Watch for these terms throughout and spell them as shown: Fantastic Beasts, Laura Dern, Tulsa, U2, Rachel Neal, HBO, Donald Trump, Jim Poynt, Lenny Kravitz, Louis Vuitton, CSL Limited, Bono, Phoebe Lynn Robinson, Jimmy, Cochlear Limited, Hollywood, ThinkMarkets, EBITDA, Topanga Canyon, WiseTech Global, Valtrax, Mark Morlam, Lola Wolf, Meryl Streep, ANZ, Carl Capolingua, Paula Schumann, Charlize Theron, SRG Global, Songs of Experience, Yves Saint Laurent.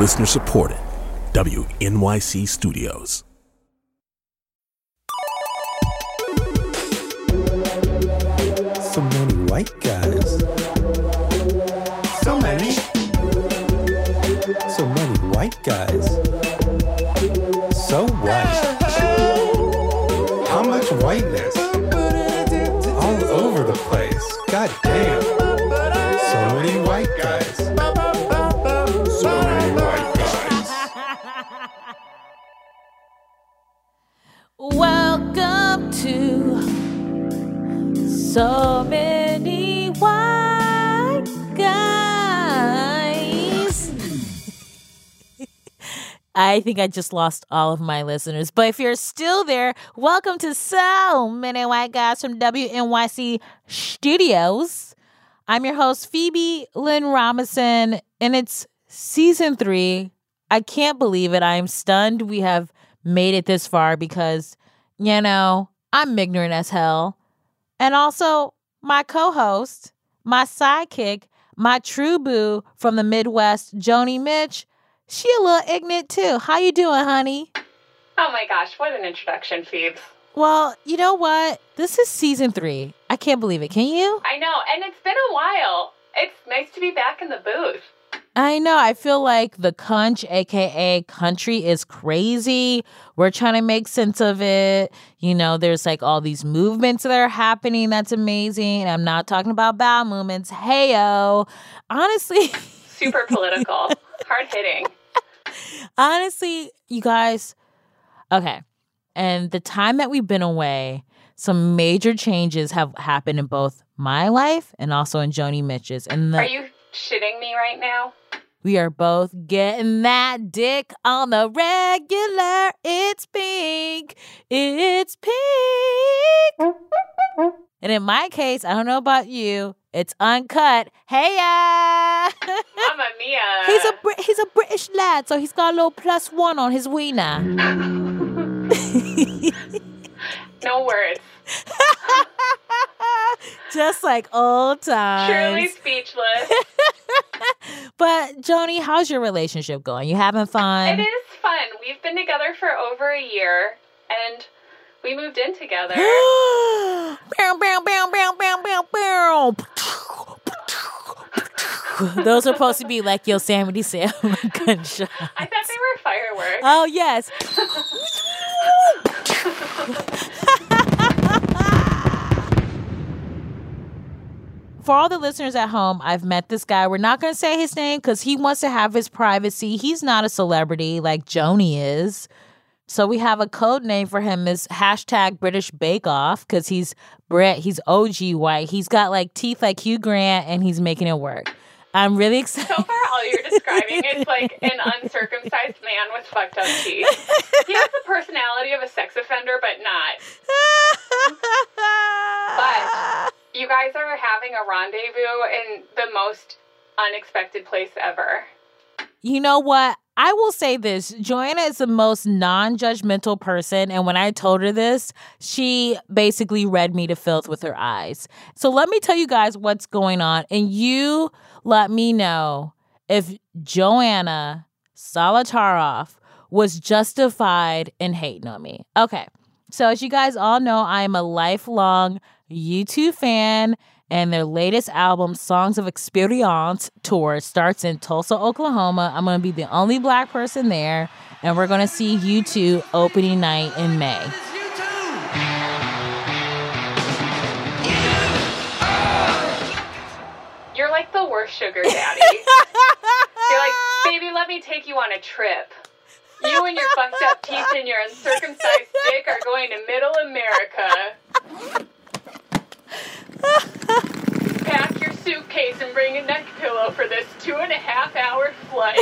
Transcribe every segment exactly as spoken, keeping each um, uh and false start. Listener supported. W N Y C Studios. So many white guys. So many. So many white guys. So white. How much whiteness? All over the place. God damn. So many white guys. So many white guys. Welcome to So Many White Guys. I think I just lost all of my listeners. But if you're still there, welcome to So Many White Guys from W N Y C Studios. I'm your host, Phoebe Lynn Robinson, and it's season three. I can't believe it. I am stunned we have made it this far because, you know, I'm ignorant as hell. And also, my co-host, my sidekick, my true boo from the Midwest, Joni Mitch, she a little ignorant too. How you doing, honey? Oh my gosh, what an introduction, Phoebe. Well, you know what? This is season three. I can't believe it. Can you? I know. And it's been a while. It's nice to be back in the booth. I know. I feel like the conch, A K A country, is crazy. We're trying to make sense of it. You know, there's like all these movements that are happening. That's amazing. And I'm not talking about bowel movements. Hey-o. Honestly. Super political. Hard hitting. Honestly, you guys. Okay. And the time that we've been away, some major changes have happened in both my life and also in Joni Mitch's. And the, are you shitting me right now? We are both getting that dick on the regular. It's pink. It's pink. And in my case, I don't know about you, it's uncut. Hey, Mamma mia. He's a, Brit- he's a British lad, so he's got a little plus one on his wiener. No words. Just like old times. Truly speechless. But Joni, how's your relationship going? You having fun? It is fun. We've been together for over a year, and we moved in together. Those are supposed to be like Yosemite Sam gunshots. I thought they were fireworks. Oh yes. For all the listeners at home, I've met this guy. We're not going to say his name because he wants to have his privacy. He's not a celebrity like Joni is. So we have a code name for him is hashtag British Bake Off because he's Brit. He's O G white. He's got like teeth like Hugh Grant and he's making it work. I'm really excited. So far, all you're describing is like an uncircumcised man with fucked up teeth. He has the personality of a sex offender, but not. But you guys are having a rendezvous in the most unexpected place ever. You know what? I will say this. Joanna is the most non-judgmental person. And when I told her this, she basically read me to filth with her eyes. So let me tell you guys what's going on. And you let me know if Joanna Solotaroff was justified in hating on me. Okay. So as you guys all know, I am a lifelong U two fan. And their latest album, Songs of Experience tour, starts in Tulsa, Oklahoma. I'm going to be the only black person there. And we're going to see U two opening night in May. You're like the worst sugar daddy. You're like, baby, let me take you on a trip. You and your fucked up teeth and your uncircumcised dick are going to middle America. Pack your suitcase and bring a neck pillow for this two and a half hour flight.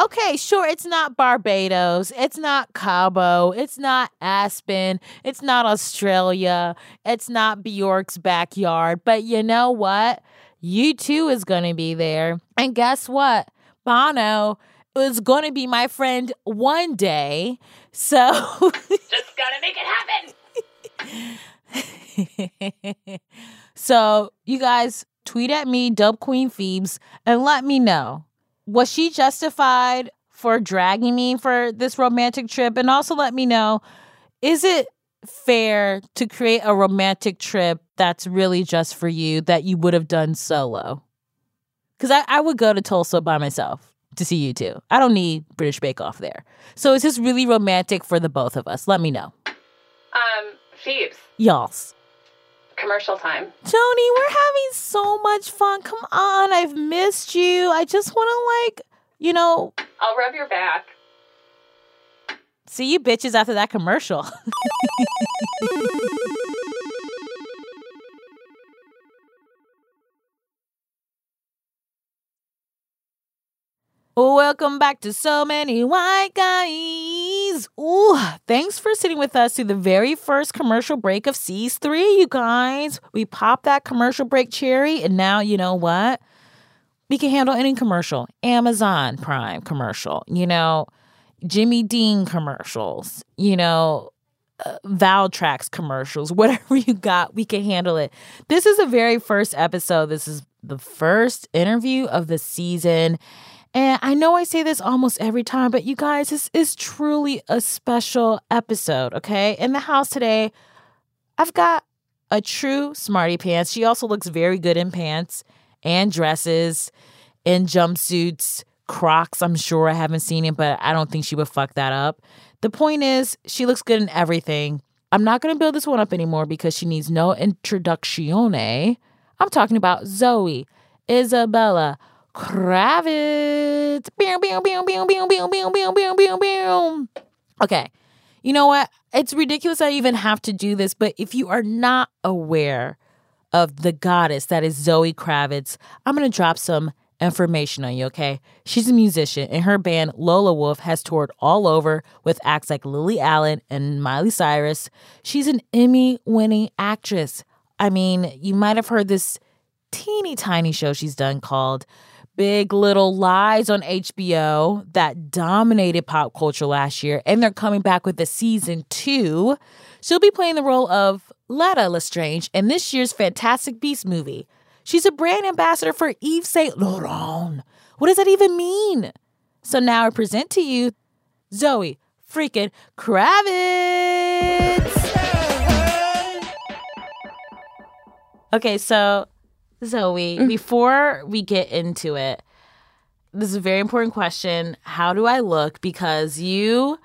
Okay, sure, it's not Barbados, it's not Cabo, it's not Aspen, it's not Australia, it's not Bjork's backyard, but you know what? U two is going to be there. And guess what? Bono is going to be my friend one day, so... Just gotta make it happen! So you guys tweet at me, Dub Queen Phoebes, and let me know. Was she justified for dragging me for this romantic trip? And also let me know, is it fair to create a romantic trip that's really just for you that you would have done solo? Because I, I would go to Tulsa by myself to see you two. I don't need British Bake Off there. So is this really romantic for the both of us? Let me know. Um, Phoebes. Y'alls. Commercial time. Joni, we're having so much fun. Come on, I've missed you. I just want to, like, you know. I'll rub your back. See you bitches after that commercial. Welcome back to So Many White Guys. Ooh, thanks for sitting with us through the very first commercial break of Seas three, you guys. We popped that commercial break cherry, and now you know what? We can handle any commercial. Amazon Prime commercial, you know, Jimmy Dean commercials, you know, uh, Valtrax commercials, whatever you got, we can handle it. This is the very first episode. This is the first interview of the season. And I know I say this almost every time, but you guys, this is truly a special episode, okay? In the house today, I've got a true smarty pants. She also looks very good in pants and dresses and jumpsuits, Crocs. I'm sure I haven't seen it, but I don't think she would fuck that up. The point is, she looks good in everything. I'm not going to build this one up anymore because she needs no introduccione. I'm talking about Zoe Isabella Kravitz. Boom, boom, boom, boom, boom, boom, boom, boom, boom, boom, boom. Okay. You know what? It's ridiculous I even have to do this, but if you are not aware of the goddess that is Zoe Kravitz, I'm going to drop some information on you, okay? She's a musician, and her band Lola Wolf has toured all over with acts like Lily Allen and Miley Cyrus. She's an Emmy-winning actress. I mean, you might have heard this teeny tiny show she's done called Big Little Lies on H B O that dominated pop culture last year, and they're coming back with a season two. She'll be playing the role of Leta Lestrange in this year's Fantastic Beasts movie. She's a brand ambassador for Yves Saint Laurent. What does that even mean? So now I present to you Zoe freaking Kravitz. Okay, so Zoe, before we get into it, this is a very important question. How do I look? Because you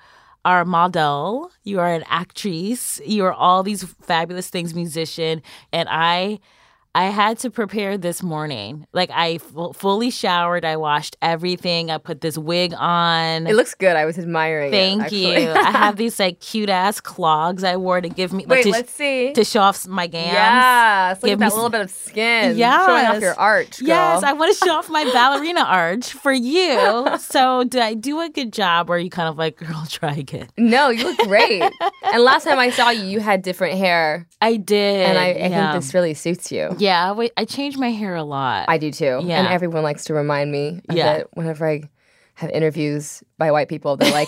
are a model, you are an actress, you are all these fabulous things, musician, and I I had to prepare this morning. Like, I f- fully showered, I washed everything, I put this wig on. It looks good. I was admiring Thank it. Thank you. I have these, like, cute-ass clogs I wore to give me... Wait, like, to, let's see. To show off my gams. Yeah, give look at that me little bit of skin. Yes. Showing off your arch, girl. Yes, I want to show off my ballerina arch for you. So did I do a good job, or are you kind of like, girl, try again? No, you look great. And last time I saw you, you had different hair. I did. And I, I yeah. think this really suits you. Yeah, I, w- I change my hair a lot. I do too. Yeah. And everyone likes to remind me of yeah. that whenever I have interviews by white people. They're like,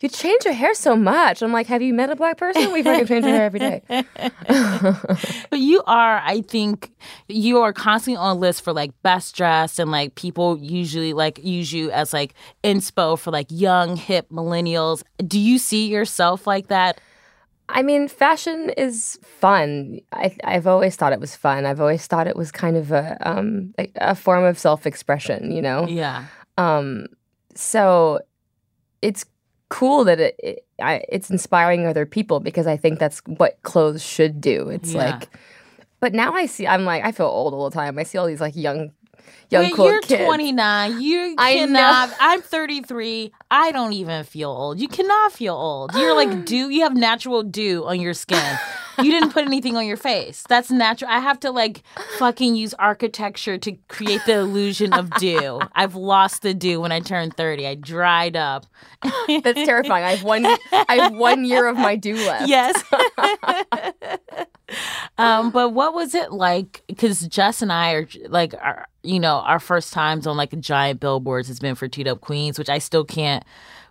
you change your hair so much. I'm like, have you met a black person? We've heard you change your hair every day. But you are, I think, you are constantly on lists for like best dressed, and like people usually like use you as like inspo for like young, hip millennials. Do you see yourself like that? I mean, fashion is fun. I, I've always thought it was fun. I've always thought it was kind of a um, like a form of self-expression, you know? Yeah. Um, so it's cool that it, it I, it's inspiring other people, because I think that's what clothes should do. It's yeah. like, but now I see, I'm like, I feel old all the time. I see all these like young Young Wait, you're kids. twenty-nine. You I cannot. Know. I'm thirty-three. I don't even feel old. You cannot feel old. You're like dew. You have natural dew on your skin. You didn't put anything on your face. That's natural. I have to like fucking use architecture to create the illusion of dew. I've lost the dew when I turned thirty. I dried up. That's terrifying. I have one. I have one year of my dew left. Yes. um, but what was it like? Because Jess and I are like, are, you know, our first times on like giant billboards has been for Teed Up Queens, which I still can't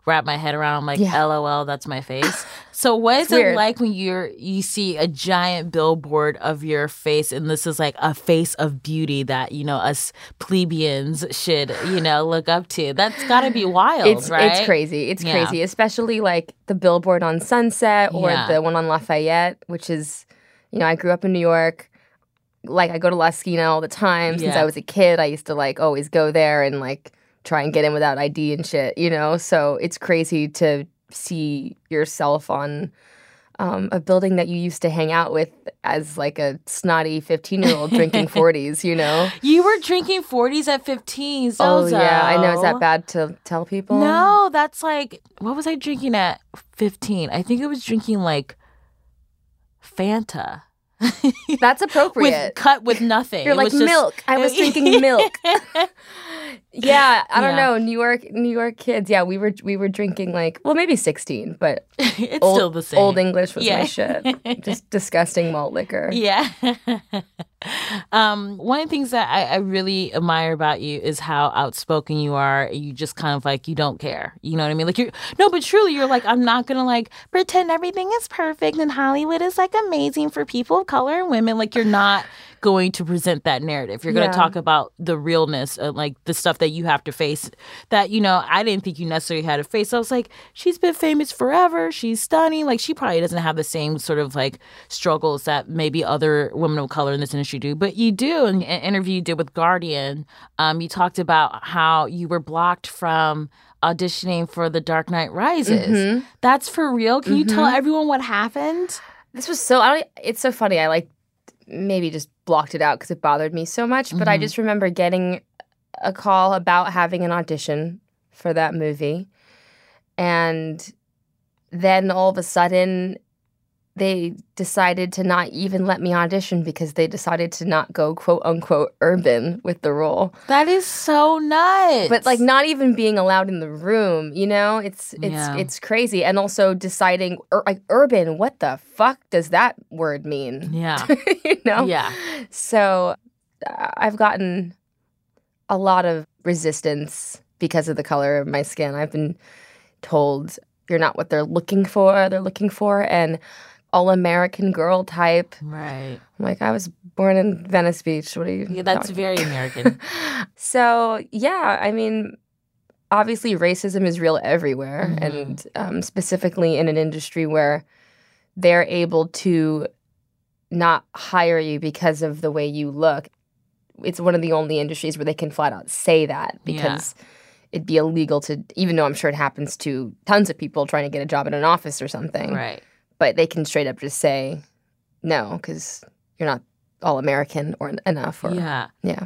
wrap my head around. I'm like, yeah. L O L, that's my face. So what is it's it weird. Like when you're you see a giant billboard of your face, and this is like a face of beauty that, you know, us plebeians should, you know, look up to? That's got to be wild, it's, right? It's crazy. It's yeah. crazy, especially like the billboard on Sunset or yeah. the one on Lafayette, which is, you know, I grew up in New York. Like, I go to La Skeena all the time. Since yeah. I was a kid, I used to, like, always go there and, like, try and get in without I D and shit, you know? So it's crazy to see yourself on um, a building that you used to hang out with as, like, a snotty fifteen-year-old drinking forties, you know? You were drinking forties at fifteen, Zozo. Oh, yeah. I know. Is that bad to tell people? No, that's, like, what was I drinking at fifteen? I think I was drinking, like, Fanta. That's appropriate. With, cut with nothing. You're it like was milk. Just... I was drinking milk. yeah, I don't yeah. know. New York, New York kids. Yeah, we were we were drinking like well maybe sixteen, but it's old, still the same. Old English was yeah. my shit. Just disgusting malt liquor. Yeah. um, one of the things that I, I really admire about you is how outspoken you are. You just kind of like you don't care. You know what I mean? Like you no, but truly you're like, I'm not gonna like pretend everything is perfect and Hollywood is like amazing for people of color and women. Like you're not going to present that narrative. You're yeah. going to talk about the realness of like the stuff that you have to face that, you know, I didn't think you necessarily had to face. I was like, she's been famous forever. She's stunning. Like she probably doesn't have the same sort of like struggles that maybe other women of color in this industry do. But you do. In an interview you did with Guardian, um, you talked about how you were blocked from auditioning for The Dark Knight Rises. Mm-hmm. That's for real. Can mm-hmm. you tell everyone what happened? This was so, I don't, it's so funny. I like maybe just blocked it out because it bothered me so much. But mm-hmm. I just remember getting a call about having an audition for that movie. And then all of a sudden, they decided to not even let me audition because they decided to not go quote-unquote urban with the role. That is so nuts. But, like, not even being allowed in the room, you know? It's it's yeah. it's crazy. And also deciding, ur- like, urban, what the fuck does that word mean? Yeah. You know? Yeah. So I've gotten a lot of resistance because of the color of my skin. I've been told you're not what they're looking for. They're looking for and... all-American girl type. Right. I'm like, I was born in Venice Beach. What are you Yeah, that's talking? Very American. So, yeah, I mean, obviously racism is real everywhere. Mm-hmm. And um, specifically in an industry where they're able to not hire you because of the way you look. It's one of the only industries where they can flat out say that because yeah. it'd be illegal to, even though I'm sure it happens to tons of people trying to get a job in an office or something. Right. But they can straight up just say no because you're not all American or enough. Or, yeah. Yeah.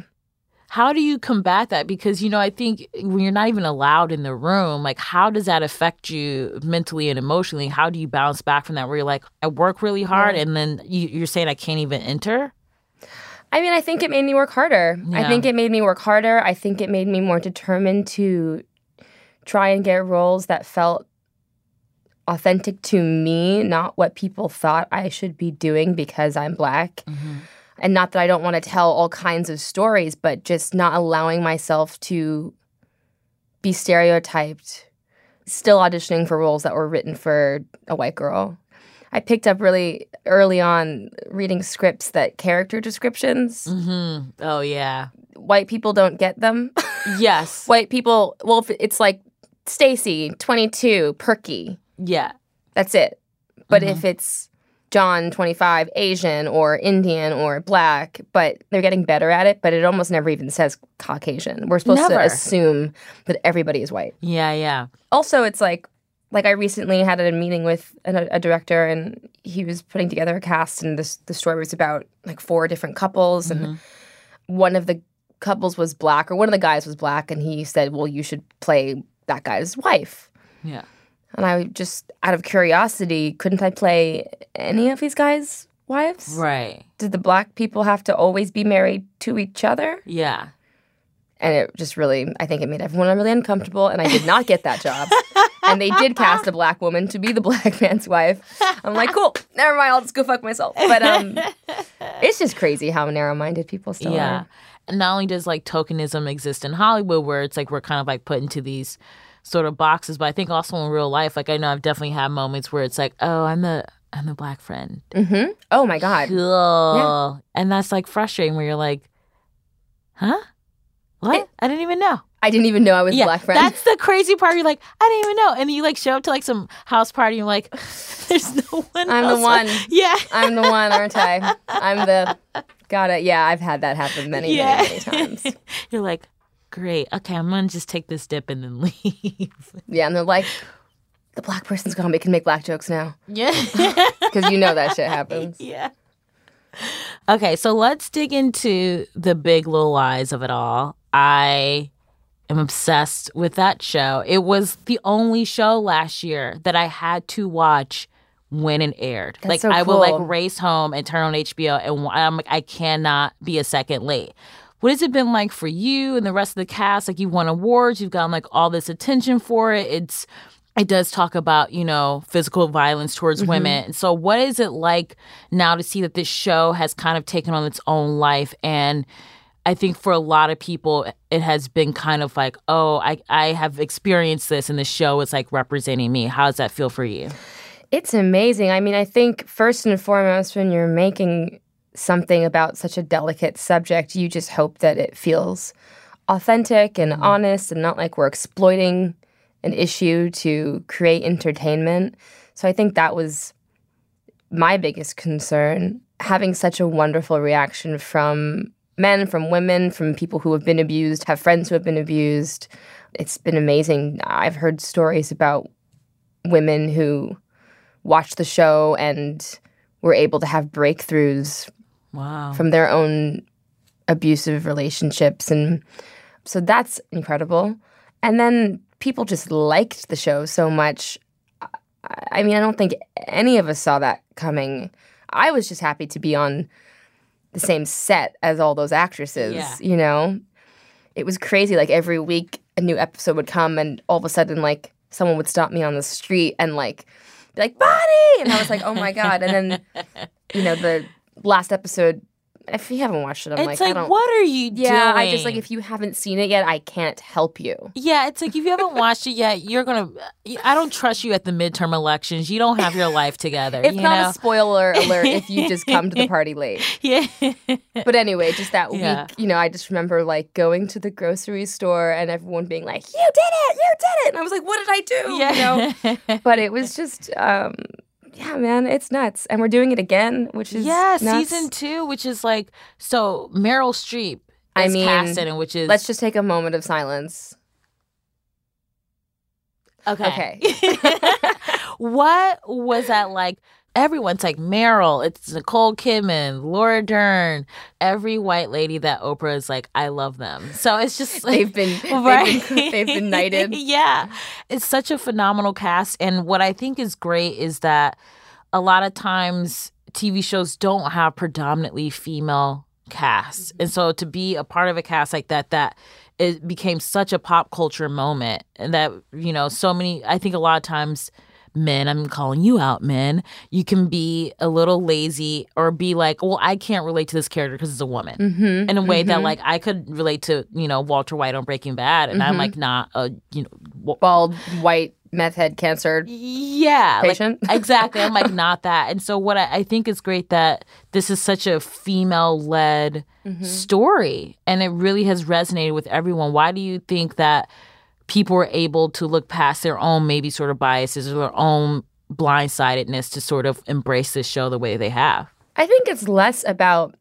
How do you combat that? Because, you know, I think when you're not even allowed in the room, like, how does that affect you mentally and emotionally? How do you bounce back from that where you're like, I work really hard yeah. and then you, you're saying I can't even enter? I mean, I think it made me work harder. Yeah. I think it made me work harder. I think it made me more determined to try and get roles that felt authentic to me, not what people thought I should be doing because I'm Black. Mm-hmm. And not that I don't want to tell all kinds of stories, but just not allowing myself to be stereotyped, still auditioning for roles that were written for a white girl. I picked up really early on reading scripts that character descriptions. Mm-hmm. Oh, yeah. White people don't get them. Yes. White people, well, it's like Stacy, twenty-two, perky. Yeah. That's it. But mm-hmm. if it's John, twenty-five, Asian or Indian or Black, but they're getting better at it, but it almost never even says Caucasian. We're supposed never. to assume that everybody is white. Yeah, yeah. Also, it's like, like I recently had a meeting with an, a director and he was putting together a cast and this, the story was about like four different couples mm-hmm. and one of the couples was Black or one of the guys was Black and he said, well, you should play that guy's wife. Yeah. And I just, out of curiosity, couldn't I play any of these guys' wives? Right. Did the Black people have to always be married to each other? Yeah. And it just really, I think it made everyone really uncomfortable, and I did not get that job. And they did cast a Black woman to be the Black man's wife. I'm like, cool, never mind, I'll just go fuck myself. But um, it's just crazy how narrow-minded people still yeah. are. And not only does, like, tokenism exist in Hollywood, where it's like we're kind of, like, put into these sort of boxes, but I think also in real life, like I know I've definitely had moments where it's like, oh, I'm a I'm a black friend. Mm-hmm. Oh my God. Cool. Yeah. And that's like frustrating where you're like, huh? What? It, I didn't even know. I didn't even know I was yeah, a black friend. That's the crazy part. You're like, I didn't even know. And you like show up to like some house party and you're like, there's no one I'm else. the one. Yeah. I'm the one, aren't I? I'm the, got it. Yeah, I've had that happen many, yeah. many, many times. You're like, great. Okay, I'm going to just take this dip and then leave. Yeah, and they're like, the black person's gone. We can make black jokes now. Yeah. Because you know that shit happens. Yeah. Okay, so let's dig into the Big Little Lies of it all. I am obsessed with that show. It was the only show last year that I had to watch when it aired. That's like so cool. I will like race home and turn on H B O, and I'm like, I cannot be a second late. What has it been like for you and the rest of the cast? Like, you won awards, you've gotten like all this attention for it. It's It does talk about, you know, physical violence towards mm-hmm. women. So what is it like now to see that this show has kind of taken on its own life? And I think for a lot of people, it has been kind of like, oh, I, I have experienced this and the show is like representing me. How does that feel for you? It's amazing. I mean, I think first and foremost, when you're making something about such a delicate subject, you just hope that it feels authentic and mm-hmm. honest and not like we're exploiting an issue to create entertainment. So I think that was my biggest concern. Having such a wonderful reaction from men, from women, from people who have been abused, have friends who have been abused. It's been amazing. I've heard stories about women who watched the show and were able to have breakthroughs wow. from their own abusive relationships. And so that's incredible. And then people just liked the show so much. I mean, I don't think any of us saw that coming. I was just happy to be on the same set as all those actresses, yeah. you know? It was crazy. Like, every week a new episode would come, and all of a sudden, like, someone would stop me on the street and, like, be like, Bonnie! And I was like, oh, my God. And then, you know, the last episode, if you haven't watched it, I'm it's like, like I don't, what are you yeah, doing? Yeah, I just, like, if you haven't seen it yet, I can't help you. Yeah, it's like, if you haven't watched it yet, you're going to, I don't trust you at the midterm elections. You don't have your life together. It's you not know? a spoiler alert if you just come to the party late. Yeah. But anyway, just that yeah. week, you know, I just remember, like, going to the grocery store and everyone being like, you did it, you did it. And I was like, what did I do? Yeah. You know? But it was just, um... yeah, man, it's nuts. And we're doing it again, which is Yeah, nuts. season two, which is like, so Meryl Streep is I mean, cast in it, which is... Let's just take a moment of silence. Okay. Okay. What was that like? Everyone's like Meryl, it's Nicole Kidman, Laura Dern, every white lady that Oprah is like, I love them. So it's just like, they've been, right? they've been they've been knighted. Yeah. It's such a phenomenal cast. And what I think is great is that a lot of times T V shows don't have predominantly female casts. And so to be a part of a cast like that, that it became such a pop culture moment, and that, you know, so many, I think a lot of times men, I'm calling you out, men, you can be a little lazy or be like, well, I can't relate to this character because it's a woman mm-hmm, in a way mm-hmm. that, like, I could relate to, you know, Walter White on Breaking Bad, and mm-hmm. I'm like not a, you know, w- bald white meth head cancer yeah patient. Like, exactly. I'm like not that. And so what I, I think is great that this is such a female led mm-hmm. story, and it really has resonated with everyone. Why do you think that people are able to look past their own maybe sort of biases or their own blindsidedness to sort of embrace this show the way they have? I think it's less about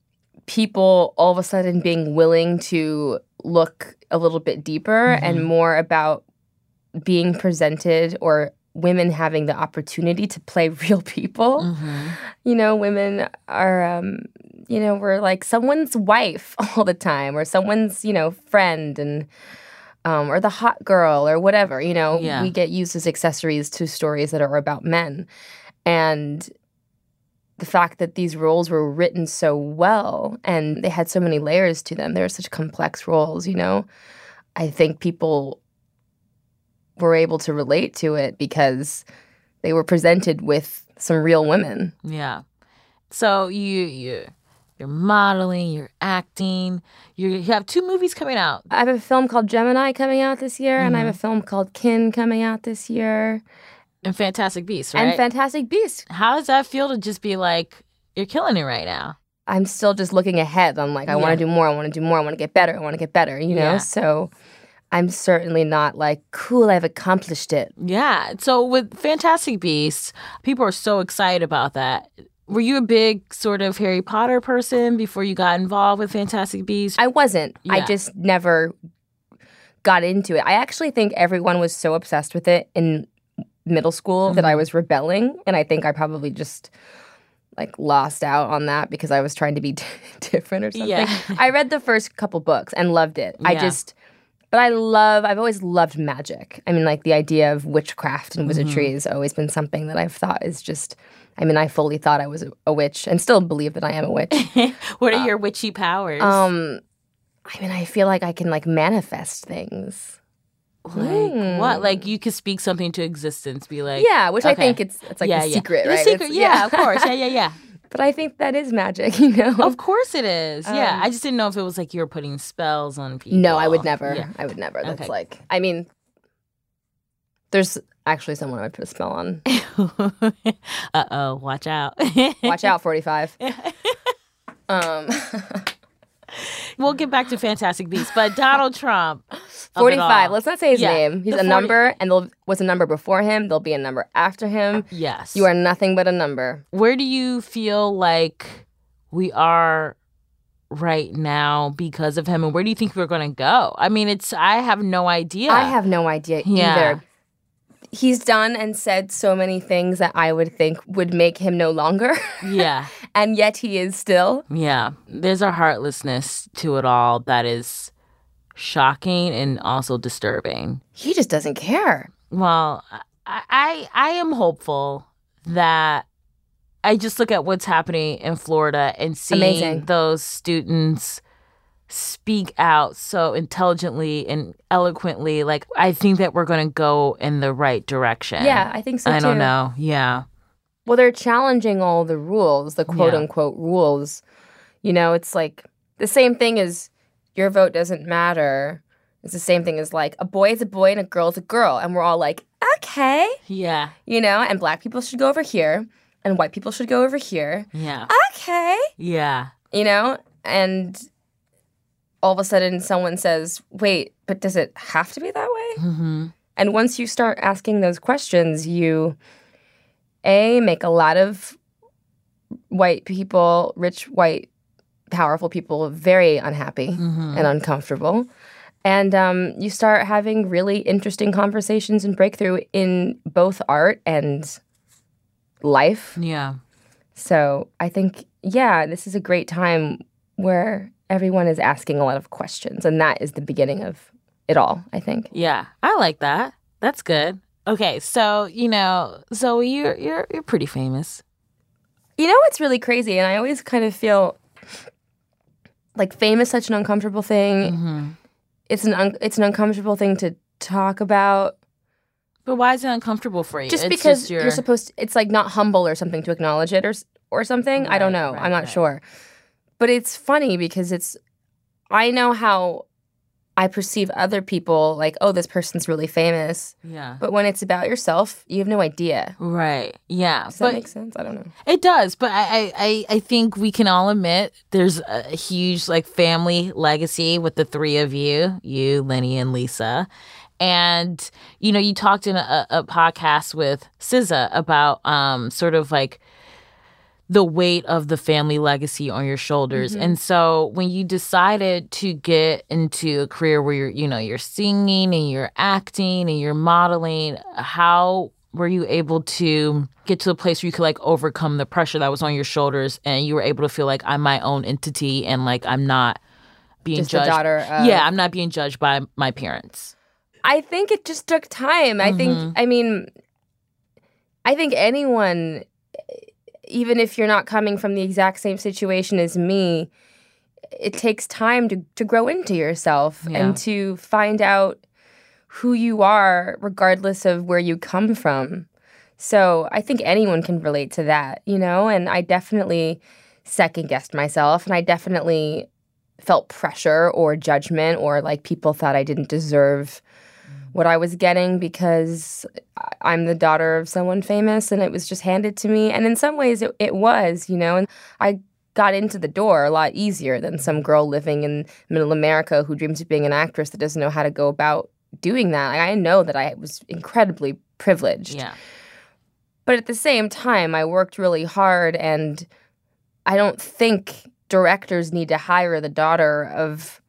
people all of a sudden being willing to look a little bit deeper mm-hmm. and more about being presented, or women having the opportunity to play real people. Mm-hmm. You know, women are, um, you know, we're like someone's wife all the time, or someone's, you know, friend, and... Um, or the hot girl, or whatever, you know, yeah. we get used as accessories to stories that are about men. And the fact that these roles were written so well, and they had so many layers to them, they were such complex roles, you know, I think people were able to relate to it because they were presented with some real women. Yeah. So you, you You're modeling, you're acting. You're, you have two movies coming out. I have a film called Gemini coming out this year, mm-hmm. and I have a film called Kin coming out this year. And Fantastic Beasts, right? And Fantastic Beasts. How does that feel to just be like, you're killing it right now? I'm still just looking ahead. I'm like, I yeah. want to do more, I want to do more, I want to get better, I want to get better, you know? Yeah. So I'm certainly not like, cool, I've accomplished it. Yeah. So with Fantastic Beasts, people are so excited about that. Were you a big sort of Harry Potter person before you got involved with Fantastic Beasts? I wasn't. Yeah. I just never got into it. I actually think everyone was so obsessed with it in middle school mm-hmm. that I was rebelling, and I think I probably just like lost out on that because I was trying to be d- different or something. Yeah. I read the first couple books and loved it. Yeah. I just, but I love, I've always loved magic. I mean, like the idea of witchcraft and wizardry mm-hmm. has always been something that I've thought is just, I mean, I fully thought I was a, a witch and still believe that I am a witch. What are uh, your witchy powers? Um, I mean, I feel like I can like manifest things. Like mm. what? Like you could speak something to existence, be like... Yeah, which okay. I think it's it's like yeah, the yeah. secret, right? The secret, yeah, yeah, of course. Yeah, yeah, yeah. But I think that is magic, you know? Of course it is, um, yeah. I just didn't know if it was like you were putting spells on people. No, I would never. Yeah. I would never. That's okay. like... I mean, there's actually someone I would put a spell on. Uh-oh, watch out. Watch out, forty-five. um... We'll get back to Fantastic Beasts, but Donald Trump. forty-five. Let's not say his yeah, name. He's a forty. Number, and there was a number before him. There'll be a number after him. Yes. You are nothing but a number. Where do you feel like we are right now because of him, and where do you think we're going to go? I mean, it's I have no idea. I have no idea yeah. either. He's done and said so many things that I would think would make him no longer. Yeah. And yet he is still. Yeah. There's a heartlessness to it all that is shocking and also disturbing. He just doesn't care. Well, I, I, I am hopeful that I just look at what's happening in Florida and seeing Amazing. Those students speak out so intelligently and eloquently. Like, I think that we're going to go in the right direction. Yeah, I think so, too. I don't know. Yeah. Well, they're challenging all the rules, the quote-unquote yeah. rules. You know, it's like the same thing as your vote doesn't matter. It's the same thing as, like, a boy is a boy and a girl is a girl. And we're all like, okay. Yeah. You know, and black people should go over here. And white people should go over here. Yeah. Okay. Yeah. You know, and... all of a sudden someone says, wait, but does it have to be that way? Mm-hmm. And once you start asking those questions, you, A, make a lot of white people, rich, white, powerful people very unhappy mm-hmm. and uncomfortable. And um, you start having really interesting conversations and breakthrough in both art and life. Yeah. So I think, yeah, this is a great time where... everyone is asking a lot of questions, and that is the beginning of it all, I think. Yeah, I like that. That's good. Okay, so, you know, Zoe, you're, you're, you're pretty famous. You know what's really crazy, and I always kind of feel like fame is such an uncomfortable thing. Mm-hmm. It's an un- it's an uncomfortable thing to talk about. But why is it uncomfortable for you? Just it's because just your... you're supposed to, it's like not humble or something to acknowledge it or, or something. Right, I don't know. Right, I'm not right. sure. But it's funny because it's, I know how I perceive other people, like, oh, this person's really famous. Yeah. But when it's about yourself, you have no idea. Right. Yeah. Does but that make sense? I don't know. It does. But I, I, I think we can all admit there's a huge, like, family legacy with the three of you, you, Lenny, and Lisa. And, you know, you talked in a, a podcast with S Z A about um, sort of, like, the weight of the family legacy on your shoulders. Mm-hmm. And so when you decided to get into a career where you're, you know, you're singing and you're acting and you're modeling, how were you able to get to a place where you could like overcome the pressure that was on your shoulders and you were able to feel like I'm my own entity and like I'm not being just judged. A daughter of... Yeah, I'm not being judged by my parents. I think it just took time. Mm-hmm. I think, I mean, I think anyone... even if you're not coming from the exact same situation as me, it takes time to, to grow into yourself yeah. and to find out who you are regardless of where you come from. So I think anyone can relate to that, you know? And I definitely second-guessed myself, and I definitely felt pressure or judgment or, like, people thought I didn't deserve what I was getting because I'm the daughter of someone famous, and it was just handed to me. And in some ways, it, it was, you know, and I got into the door a lot easier than some girl living in middle America who dreams of being an actress that doesn't know how to go about doing that. Like, I know that I was incredibly privileged. Yeah. But at the same time, I worked really hard, and I don't think directors need to hire the daughter of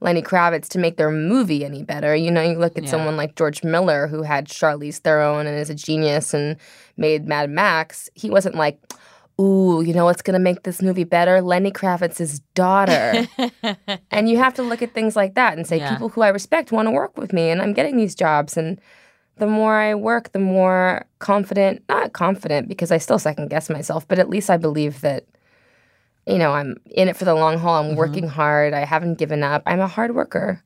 Lenny Kravitz to make their movie any better. You know, you look at yeah. someone like George Miller, who had Charlize Theron and is a genius and made Mad Max. He wasn't like, ooh, you know what's going to make this movie better? Lenny Kravitz's daughter. And you have to look at things like that and say, yeah. people who I respect want to work with me, and I'm getting these jobs. And the more I work, the more confident, not confident because I still second-guess myself, but at least I believe that, you know, I'm in it for the long haul. I'm mm-hmm. working hard. I haven't given up. I'm a hard worker.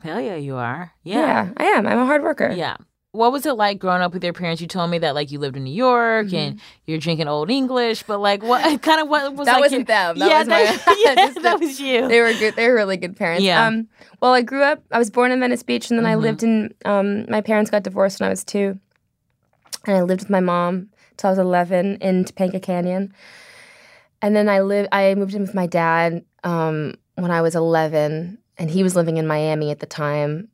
Hell yeah, you are. Yeah. Yeah, I am. I'm a hard worker. Yeah. What was it like growing up with your parents? You told me that, like, you lived in New York mm-hmm. and you're drinking Old English, but, like, what kind of what was that? Like, wasn't your, them. That yeah, was that, my, yeah, just, that was you. They were good. They were really good parents. Yeah. Um, well, I grew up. I was born in Venice Beach, and then mm-hmm. I lived in. Um, my parents got divorced when I was two, and I lived with my mom till I was eleven in Topanga Canyon, and then I lived. I moved in with my dad um, when I was eleven, and he was living in Miami at the time,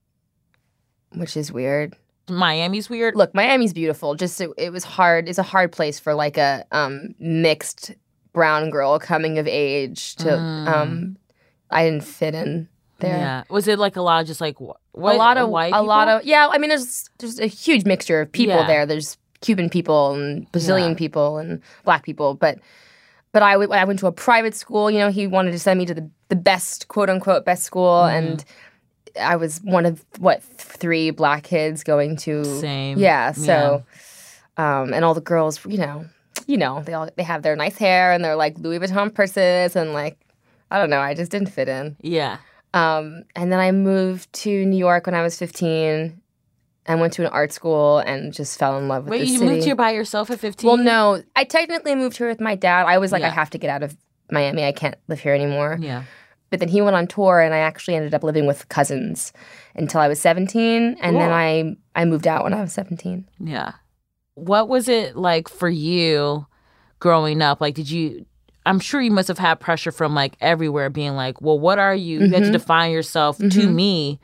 which is weird. Miami's weird. Look, Miami's beautiful. Just it, it was hard. It's a hard place for like a um, mixed brown girl coming of age to. Mm. Um, I didn't fit in there. Yeah. Was it like a lot of just like what, a lot of white? People? A lot of yeah. I mean, there's there's a huge mixture of people yeah. there. There's Cuban people and Brazilian yeah. people and black people, but but I, w- I went to a private school. You know, he wanted to send me to the the best quote unquote best school mm. and. I was one of, what, three black kids going to... Same. Yeah, so... Yeah. Um, and all the girls, you know, you know, they all they have their nice hair and their, like, Louis Vuitton purses and, like, I don't know, I just didn't fit in. Yeah. Um, and then I moved to New York when I was fifteen and went to an art school and just fell in love with Wait, the city. Wait, you moved here by yourself at fifteen? Well, no. I technically moved here with my dad. I was like, yeah. I have to get out of Miami. I can't live here anymore. Yeah. But then he went on tour, and I actually ended up living with cousins until I was seventeen, and cool. then I, I moved out when I was seventeen. Yeah. What was it like for you growing up? Like, did you – I'm sure you must have had pressure from, like, everywhere being like, well, what are you? Mm-hmm. You had to define yourself mm-hmm. to me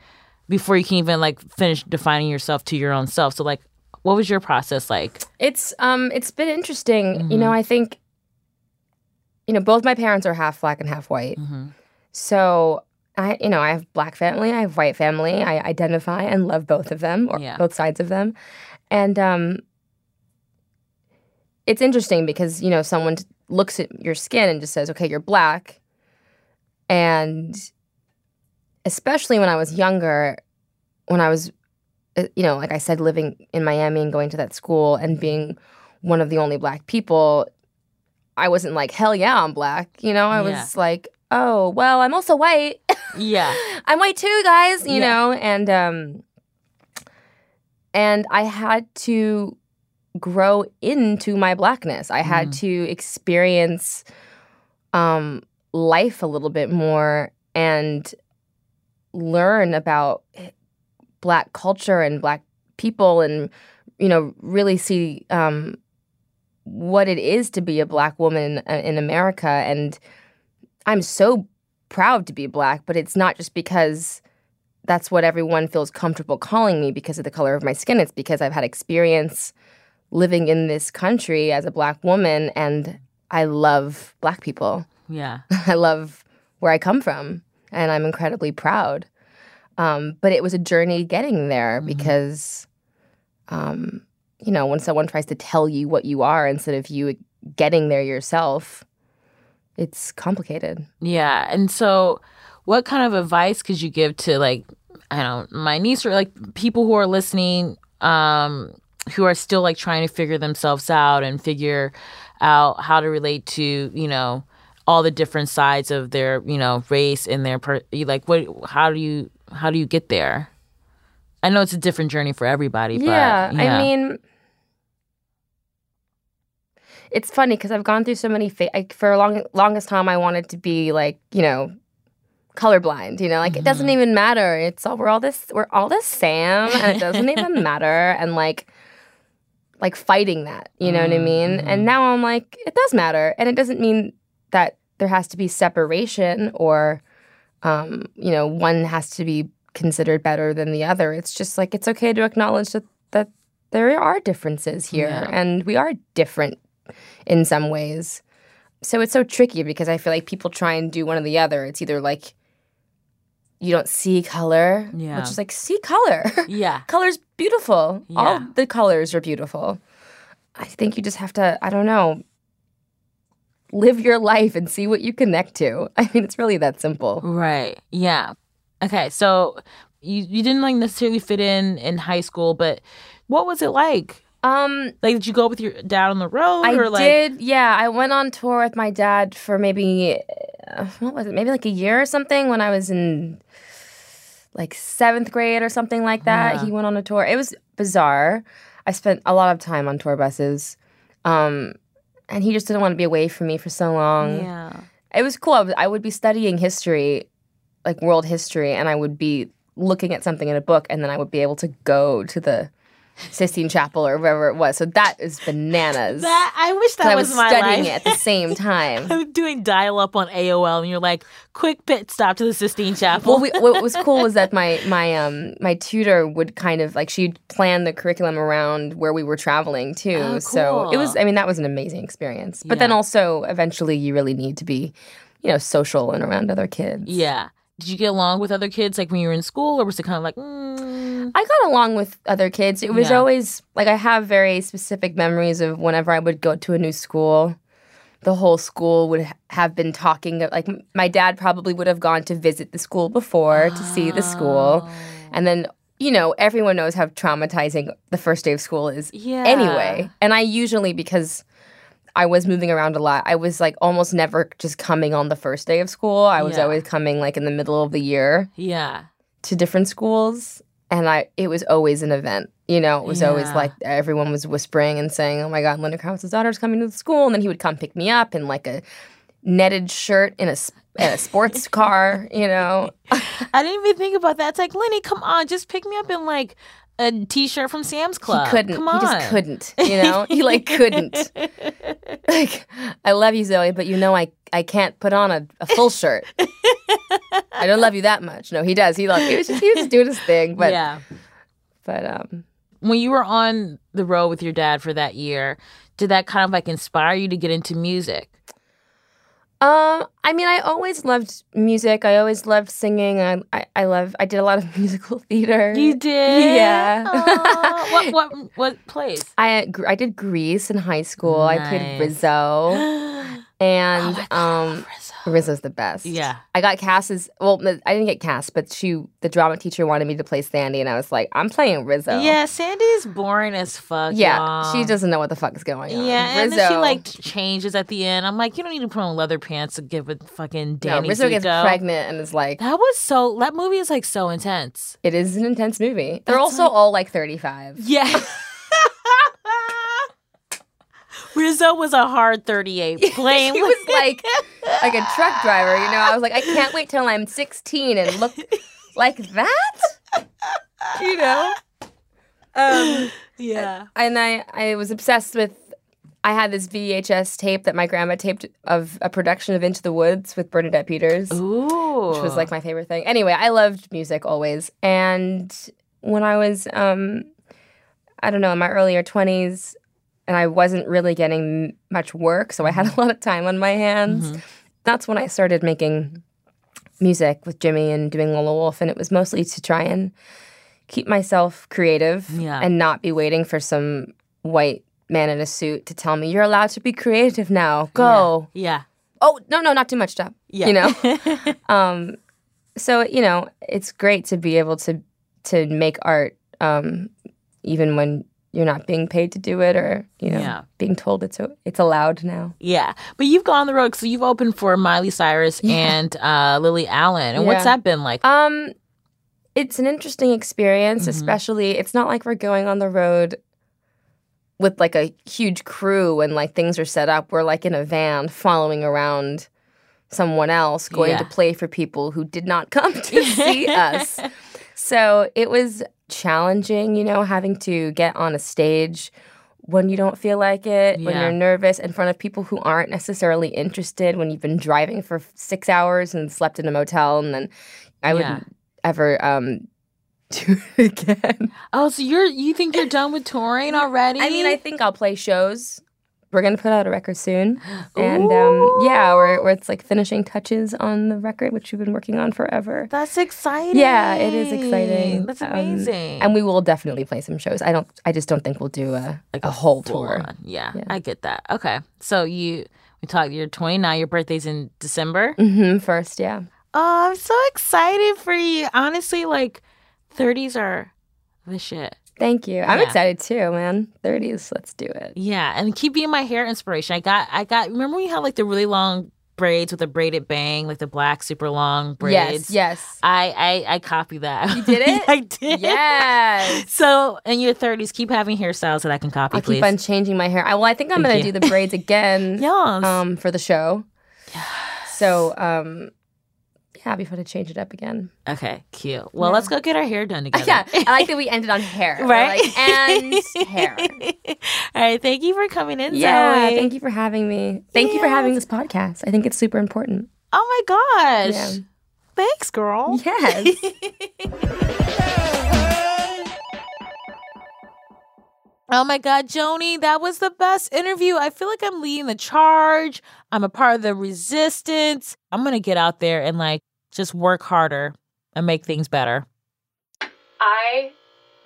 before you can even, like, finish defining yourself to your own self. So, like, what was your process like? It's um, it's been interesting. Mm-hmm. You know, I think – you know, both my parents are half black and half white. Mm-hmm. So, I, you know, I have black family, I have white family. I identify and love both of them, or yeah. both sides of them. And um, it's interesting because, you know, someone looks at your skin and just says, okay, you're black. And especially when I was younger, when I was, you know, like I said, living in Miami and going to that school and being one of the only black people, I wasn't like, hell yeah, I'm black. You know, I yeah. was like... oh, well, I'm also white. Yeah. I'm white too, guys, you yeah. know. And um, and I had to grow into my blackness. I mm. had to experience um, life a little bit more and learn about black culture and black people and, you know, really see um, what it is to be a black woman in, in America. And I'm so proud to be black, but it's not just because that's what everyone feels comfortable calling me because of the color of my skin. It's because I've had experience living in this country as a black woman, and I love black people. Yeah. I love where I come from, and I'm incredibly proud. Um, but it was a journey getting there mm-hmm. because, um, you know, when someone tries to tell you what you are instead of you getting there yourself— it's complicated. Yeah. And so what kind of advice could you give to, like, I don't know, my niece or, like, people who are listening um, who are still, like, trying to figure themselves out and figure out how to relate to, you know, all the different sides of their, you know, race and their, per- like, what, how do you, how do you get there? I know it's a different journey for everybody, yeah, but. Yeah. I mean, it's funny because I've gone through so many fa- – like, for the long, longest time I wanted to be, like, you know, colorblind, you know? Like, mm-hmm. It doesn't even matter. It's all – we're all this – we're all the same, and it doesn't even matter. And, like, like fighting that, you know mm-hmm. what I mean? And now I'm like, it does matter. And it doesn't mean that there has to be separation or, um, you know, one has to be considered better than the other. It's just, like, it's okay to acknowledge that, that there are differences here. Yeah. And we are different in some ways. So it's so tricky because I feel like people try and do one or the other. It's either like you don't see color, yeah. which is like, see color. Yeah. Color's beautiful. Yeah. All the colors are beautiful. I think you just have to, I don't know, live your life and see what you connect to. I mean, it's really that simple. Right. Yeah. Okay. So you, you didn't like necessarily fit in in high school, but what was it like? Um, like, did you go with your dad on the road? I or like- did, yeah. I went on tour with my dad for maybe, uh, what was it, maybe like a year or something when I was in, like, seventh grade or something like that. Yeah. He went on a tour. It was bizarre. I spent a lot of time on tour buses, um, and he just didn't want to be away from me for so long. Yeah. It was cool. I, w- I would be studying history, like world history, and I would be looking at something in a book, and then I would be able to go to the Sistine Chapel or wherever it was. So that is bananas. That I wish that was, was my life. I was studying it at the same time. I'm doing dial-up on A O L, and you're like, quick pit stop to the Sistine Chapel. Well, we, what was cool was that my my um my tutor would kind of, like, she'd plan the curriculum around where we were traveling, too. Oh, cool. So it was, I mean, that was an amazing experience. But yeah. then also, eventually, you really need to be, you know, social and around other kids. Yeah. Did you get along with other kids, like, when you were in school, or was it kind of like, mm? I got along with other kids. It was yeah. always, like, I have very specific memories of whenever I would go to a new school, the whole school would have been talking. Like, my dad probably would have gone to visit the school before oh. to see the school. And then, you know, everyone knows how traumatizing the first day of school is yeah. anyway. And I usually, because I was moving around a lot. I was, like, almost never just coming on the first day of school. I was yeah. always coming, like, in the middle of the year. Yeah. To different schools. And I, it was always an event. You know, it was yeah. always, like, everyone was whispering and saying, oh, my God, Lenny Kravitz's daughter's coming to the school. And then he would come pick me up in, like, a netted shirt in a, in a sports car, you know. I didn't even think about that. It's like, Lenny, come on, just pick me up in, like, a T-shirt from Sam's Club. He couldn't. Come on. He just couldn't, you know? He, like, couldn't. Like, I love you, Zoe, but you know I, I can't put on a, a full shirt. I don't love you that much. No, he does. He, loved, he, was, just, he was just doing his thing. But, yeah. But um, when you were on the road with your dad for that year, did that kind of, like, inspire you to get into music? Um, I mean, I always loved music. I always loved singing. I, I, I love. I did a lot of musical theater. You did, yeah. what, what, what plays? I, I did Grease in high school. Nice. I played Rizzo, and oh, I um, Rizzo. Rizzo's the best. Yeah, I got cast as well. I didn't get cast, but she, the drama teacher, wanted me to play Sandy, and I was like, I'm playing Rizzo. Yeah, Sandy's boring as fuck. Yeah, y'all. She doesn't know what the fuck is going on. Yeah, Rizzo, and then she, like, changes at the end. I'm like, you don't need to put on leather pants to give it. Fucking Danny no, Rizzo Zico. Gets pregnant and is like... That was so... That movie is, like, so intense. It is an intense movie. They're That's also like, all, like, thirty-five. Yeah. Rizzo was a hard thirty-eight. Playing he was, like, like a truck driver, you know? I was like, I can't wait till I'm sixteen and look like that? You know? Um, yeah. And I, I was obsessed with... I had this V H S tape that my grandma taped of a production of Into the Woods with Bernadette Peters. Ooh. Which was, like, my favorite thing. Anyway, I loved music always. And when I was, um, I don't know, in my earlier twenties, and I wasn't really getting much work, so I had a lot of time on my hands, mm-hmm. that's when I started making music with Jimmy and doing Lola Wolf. And it was mostly to try and keep myself creative yeah. and not be waiting for some white man in a suit to tell me, you're allowed to be creative now. Go. Yeah. yeah. Oh, no, no, not too much, stop. Yeah. You know? um, so, you know, it's great to be able to to make art um, even when you're not being paid to do it or, you know, yeah. being told it's a, it's allowed now. Yeah. But you've gone on the road, so you've opened for Miley Cyrus yeah. and uh, Lily Allen. And yeah. what's that been like? Um, It's an interesting experience, mm-hmm. especially, it's not like we're going on the road with like a huge crew and like things are set up, we're like in a van following around someone else going yeah. to play for people who did not come to see us. So it was challenging, you know, having to get on a stage when you don't feel like it, yeah. when you're nervous, in front of people who aren't necessarily interested, when you've been driving for six hours and slept in a motel, and then I yeah. wouldn't ever um, do it again. Oh, so you're you think you're done with touring already? I mean, I think I'll play shows. We're going to put out a record soon. And um, yeah, where, where it's like finishing touches on the record, which we've been working on forever. That's exciting. Yeah, it is exciting. That's amazing. Um, and we will definitely play some shows. I don't. I just don't think we'll do a, like a, a whole tour. Yeah, yeah, I get that. Okay. So you, we talked, you're twenty-nine, your birthday's in December? Mm-hmm, first, yeah. Oh, I'm so excited for you. Honestly, like, thirties are the shit. Thank you. I'm yeah. excited too, man. thirties, let's do it. Yeah, and keep being my hair inspiration. I got, I got. Remember we had like the really long braids with a braided bang, like the black super long braids. Yes, yes. I, I, I copied that. You did it? I did. Yes. So in your thirties, keep having hairstyles that I can copy. I please. keep on changing my hair. I, well, I think I'm Thank gonna you. do the braids again. yes. Um, for the show. Yes. So um. Happy for to change it up again. Okay, cute. Well, yeah. let's go get our hair done together. Yeah, I like that we ended on hair. Right? Like, and hair. All right, thank you for coming in, yeah, Zoe. Thank you for having me. Thank yes. you for having this podcast. I think it's super important. Oh my gosh. Yeah. Thanks, girl. Yes. Oh my God, Joni, that was the best interview. I feel like I'm leading the charge. I'm a part of the resistance. I'm going to get out there and like, just work harder and make things better. I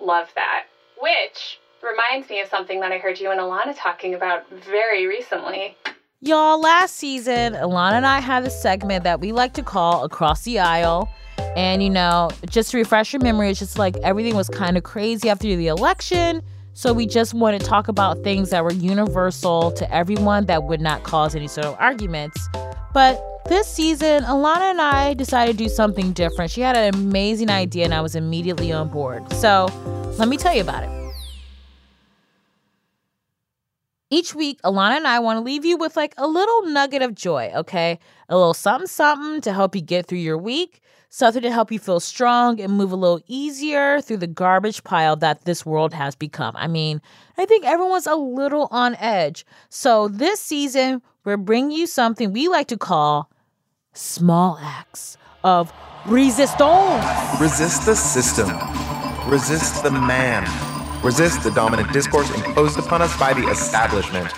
love that, which reminds me of something that I heard you and Alana talking about very recently. Y'all, last season, Alana and I had a segment that we like to call Across the Aisle. And, you know, just to refresh your memory, it's just like everything was kind of crazy after the election. So we just want to talk about things that were universal to everyone that would not cause any sort of arguments. But this season, Alana and I decided to do something different. She had an amazing idea, and I was immediately on board. So let me tell you about it. Each week, Alana and I want to leave you with like a little nugget of joy, okay? A little something-something to help you get through your week. Something to help you feel strong and move a little easier through the garbage pile that this world has become. I mean, I think everyone's a little on edge. So this season, we're bringing you something we like to call small acts of resistance. Resist the system. Resist the man. Resist the dominant discourse imposed upon us by the establishment.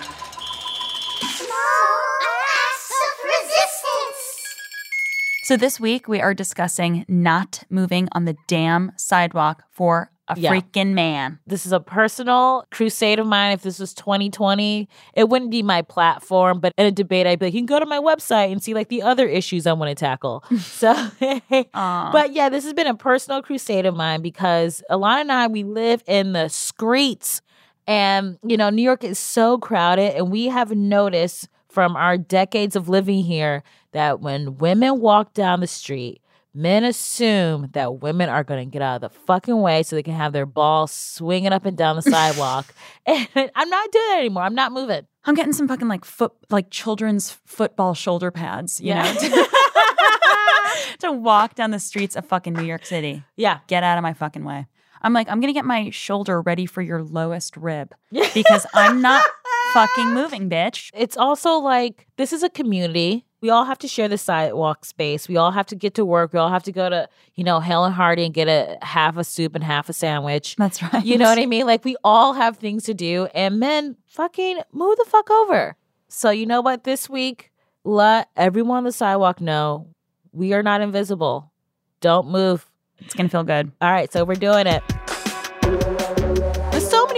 So this week, we are discussing not moving on the damn sidewalk for a yeah. freaking man. This is a personal crusade of mine. If this was twenty twenty, it wouldn't be my platform. But in a debate, I'd be like, you can go to my website and see like the other issues I want to tackle. So, but yeah, this has been a personal crusade of mine because Alana and I, we live in the streets. And, you know, New York is so crowded. And we have noticed from our decades of living here that when women walk down the street, men assume that women are going to get out of the fucking way so they can have their balls swinging up and down the sidewalk. And I'm not doing that anymore. I'm not moving. I'm getting some fucking like foot, like children's football shoulder pads, you yeah. know, to, to walk down the streets of fucking New York City. Yeah. Get out of my fucking way. I'm like, I'm going to get my shoulder ready for your lowest rib because I'm not fucking moving, bitch. It's also like, this is a community. We all have to share the sidewalk space. We all have to get to work. We all have to go to, you know, Hale and Hardy and get a half a soup and half a sandwich. That's right. You know what I mean? Like, we all have things to do. And men, fucking move the fuck over. So you know what? This week, let everyone on the sidewalk know we are not invisible. Don't move. It's going to feel good. All right. So we're doing it.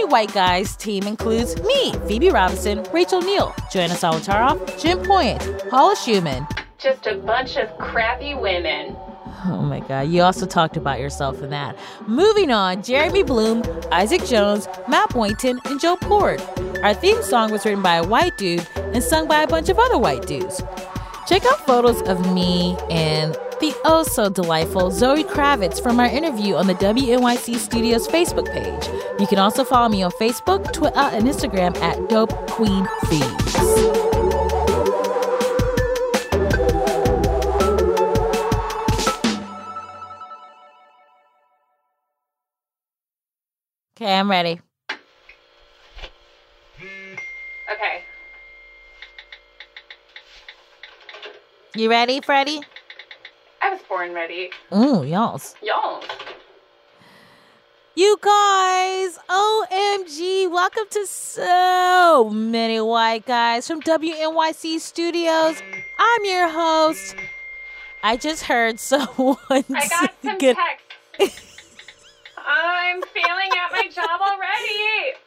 White Guys team includes me, Phoebe Robinson, Rachel Neal, Joanna Solotaroff, Jim Poynt, Paula Schumann. Just a bunch of crappy women. Oh my God, you also talked about yourself in that. Moving on, Jeremy Bloom, Isaac Jones, Matt Boynton, and Joe Port. Our theme song was written by a white dude and sung by a bunch of other white dudes. Check out photos of me and thank the oh-so-delightful Zoe Kravitz for my interview on the W N Y C Studios Facebook page. You can also follow me on Facebook, Twitter, and Instagram at Dope Queen Feeds. Okay, I'm ready. Okay. You ready, Freddie? I was born ready. Ooh, y'alls. Y'alls. You guys, O M G, welcome to so many white guys from W N Y C Studios. I'm your host. I just heard someone. I got some good- texts. I'm failing at my job already.